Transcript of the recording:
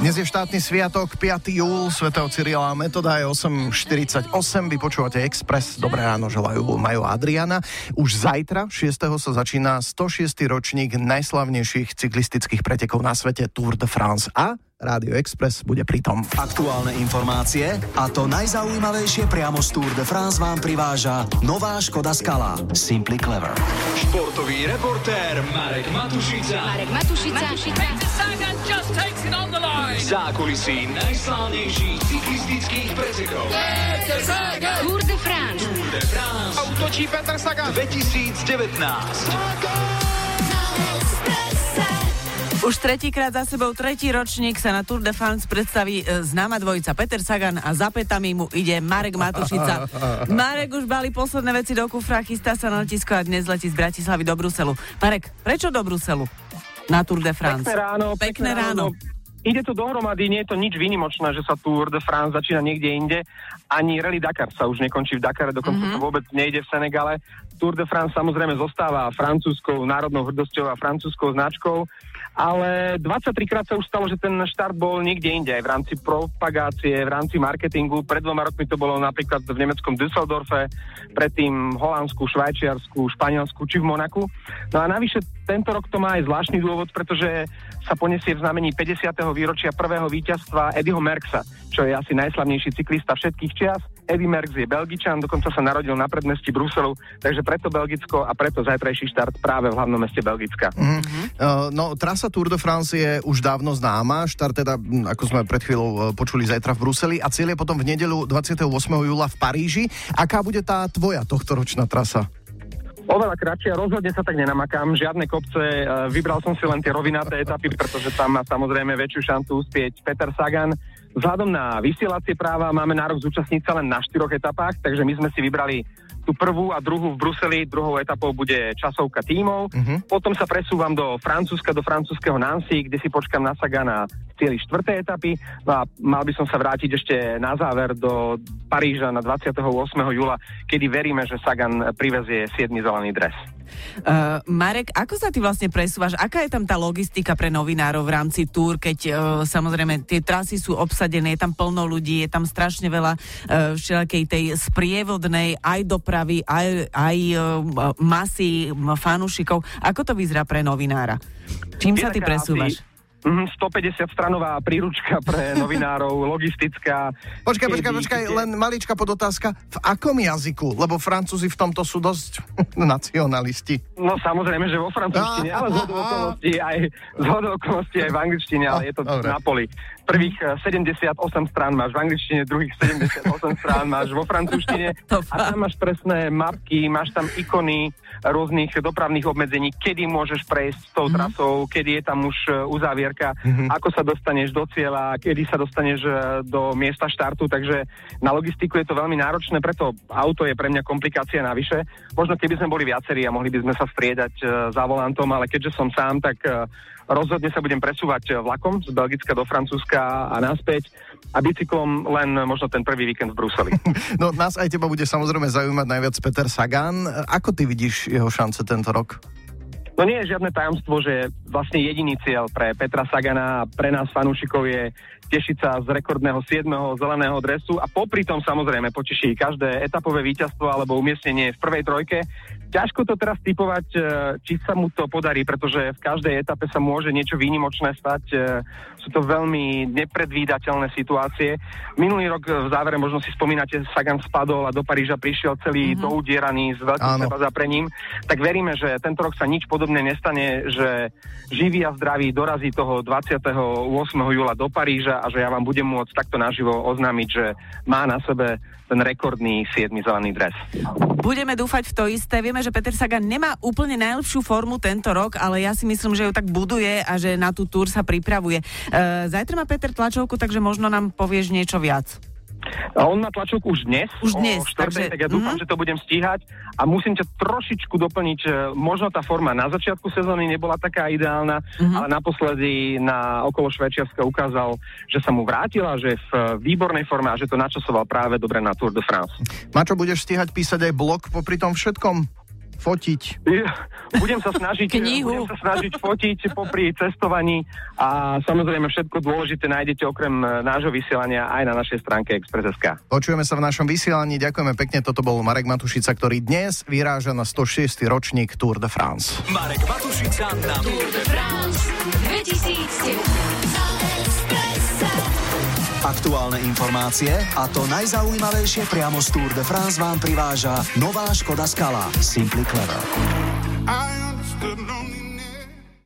Dnes je štátny sviatok, 5. júl, svätého Cyrila a Metoda, je 8.48, vy počúvate Express, dobré ráno želajú Majo a Adriana. Už zajtra, 6. sa začína 106. ročník najslavnejších cyklistických pretekov na svete Tour de France a Rádio Express bude pritom. Aktuálne informácie a to najzaujímavejšie priamo z Tour de France vám priváža nová Škoda Scala Simply Clever. Športový reportér Marek Matušica. Peter Sagan just takes it on the line. Zákulisí najslávnejších cyklistických pretekov. Peter Sagan. Tour de France. Autočí Peter Sagan. 2019. Už tretíkrát za sebou tretí ročník sa na Tour de France predstaví známa dvojica Peter Sagan a za pätami mu ide Marek Matušica. Marek už balí posledné veci do kufra, chystá sa na letisko a dnes letí z Bratislavy do Bruselu. Marek, prečo do Bruselu na Tour de France? Pekné ráno. Ide to dohromady, nie je to nič výnimočné, že sa Tour de France začína niekde inde. Ani Rally Dakar sa už nekončí v Dakare, dokonca to vôbec nejde v Senegale. Tour de France samozrejme zostáva francúzskou národnou hrdosťou a francúzskou značkou, ale 23-krát sa už stalo, že ten štart bol niekde inde, aj v rámci propagácie, v rámci marketingu. Pred 2 rokmi to bolo napríklad v nemeckom Düsseldorfe, predtým v Holandsku, Švajčiarsku, Španielsku či v Monaku. No a navyše tento rok to má aj zvláštny dôvod, pretože sa poniesie v znamení 50. výročia prvého víťazstva Eddyho Merckxa, čo je asi najslavnejší cyklista všetkých čias. Eddy Merckx je Belgičan, dokonca sa narodil na predmestí Bruselu, takže preto Belgicko a preto zajtrajší štart práve v hlavnom meste Belgicka. No, trasa Tour de France je už dávno známa, štart teda, ako sme pred chvíľou počuli, zajtra v Bruseli a cieľ je potom v nedeľu 28. júla v Paríži. Aká bude tá tvoja tohtoročná trasa? Oveľa kratšia, rozhodne sa tak nenamakám, žiadne kopce, vybral som si len tie rovinaté etapy, pretože tam má samozrejme väčšiu šancu uspieť Peter Sagan. Vzhľadom na vysielacie práva máme nárok zúčastniť sa len na 4 etapách, takže my sme si vybrali tú prvú a druhú v Bruseli, druhou etapou bude časovka tímov, potom sa presúvam do Francúzska, do francúzskeho Nancy, kde si počkam na Sagana v cieli 4. etapy, no a mal by som sa vrátiť ešte na záver do Paríža na 28. júla, kedy veríme, že Sagan privezie 7. zelený dres. Marek, ako sa ty vlastne presúvaš? Aká je tam tá logistika pre novinárov v rámci túr, keď samozrejme tie trasy sú obsadené, je tam plno ľudí, je tam strašne veľa všelakej tej sprievodnej, aj dopravy, aj masy fanúšikov. Ako to vyzerá pre novinára? Čím sa ty presúvaš? 150-stranová príručka pre novinárov, logistická. Počkaj, len malička podotázka. V akom jazyku? Lebo Francúzi v tomto sú dosť nacionalisti. No samozrejme, že vo francúzštine, ale zhodou okolností aj v angličtine, ale je to na poli. Prvých 78 strán máš v angličtine, druhých 78 strán máš vo francúzštine a tam máš presné mapky, máš tam ikony rôznych dopravných obmedzení, kedy môžeš prejsť s tou trasou, kedy je tam už uzávier, ako sa dostaneš do cieľa, kedy sa dostaneš do miesta štartu, takže na logistiku je to veľmi náročné, preto auto je pre mňa komplikácia navyše. Možno keby sme boli viacerí a mohli by sme sa striedať za volantom, ale keďže som sám, tak rozhodne sa budem presúvať vlakom z Belgicka do Francúzska a naspäť a bicyklom len možno ten prvý víkend v Bruseli. No nás aj teba bude samozrejme zaujímať najviac Peter Sagan. Ako ty vidíš jeho šance tento rok? No nie je žiadne tajomstvo, že vlastne jediný cieľ pre Petra Sagana a pre nás fanúšikov je tešiť sa z rekordného 7. zeleného dresu a popri tom samozrejme poteší každé etapové víťazstvo alebo umiestnenie v prvej trojke. Ťažko to teraz tipovať, či sa mu to podarí, pretože v každej etape sa môže niečo výnimočné stať. Sú to veľmi nepredvídateľné situácie. Minulý rok v závere, možno si spomínate, Sagan spadol a do Paríža prišiel celý doudieraný s veľkým sebazaprením. Tak veríme, že tento rok sa nič podobné nestane, že živý a zdravý dorazí toho 28. júla do Paríža a že ja vám budem môcť takto naživo oznámiť, že má na sebe ten rekordný 7. zelený dres. Budeme dúfať v to isté. Vieme, že Peter Sagan nemá úplne najlepšiu formu tento rok, ale ja si myslím, že ju tak buduje a že na tú túr sa pripravuje. Zajtra má Peter tlačovku, takže možno nám povieš niečo viac. A on má tlačovku už dnes. O 4, takže tak ja dúfam, že to budem stíhať a musím ťa trošičku doplniť. Možno tá forma na začiatku sezóny nebola taká ideálna, ale naposledy na okolo Švajčiarska ukázal, že sa mu vrátila, že je v výbornej forme a že to načasoval práve dobre na Tour de France. Na čo budeš stíhať písať aj blog popri tom všetkom? Fotiť. Budem sa snažiť fotiť popri cestovaní a samozrejme všetko dôležité nájdete okrem nášho vysielania aj na našej stránke Express.sk. Počujeme sa v našom vysielaní, ďakujeme pekne, toto bol Marek Matušica, ktorý dnes vyráža na 106. ročník Tour de France. Marek Matušica na Tour de France 2017. Aktuálne informácie a to najzaujímavejšie priamo z Tour de France vám priváža nová Škoda Scala Simply Clever.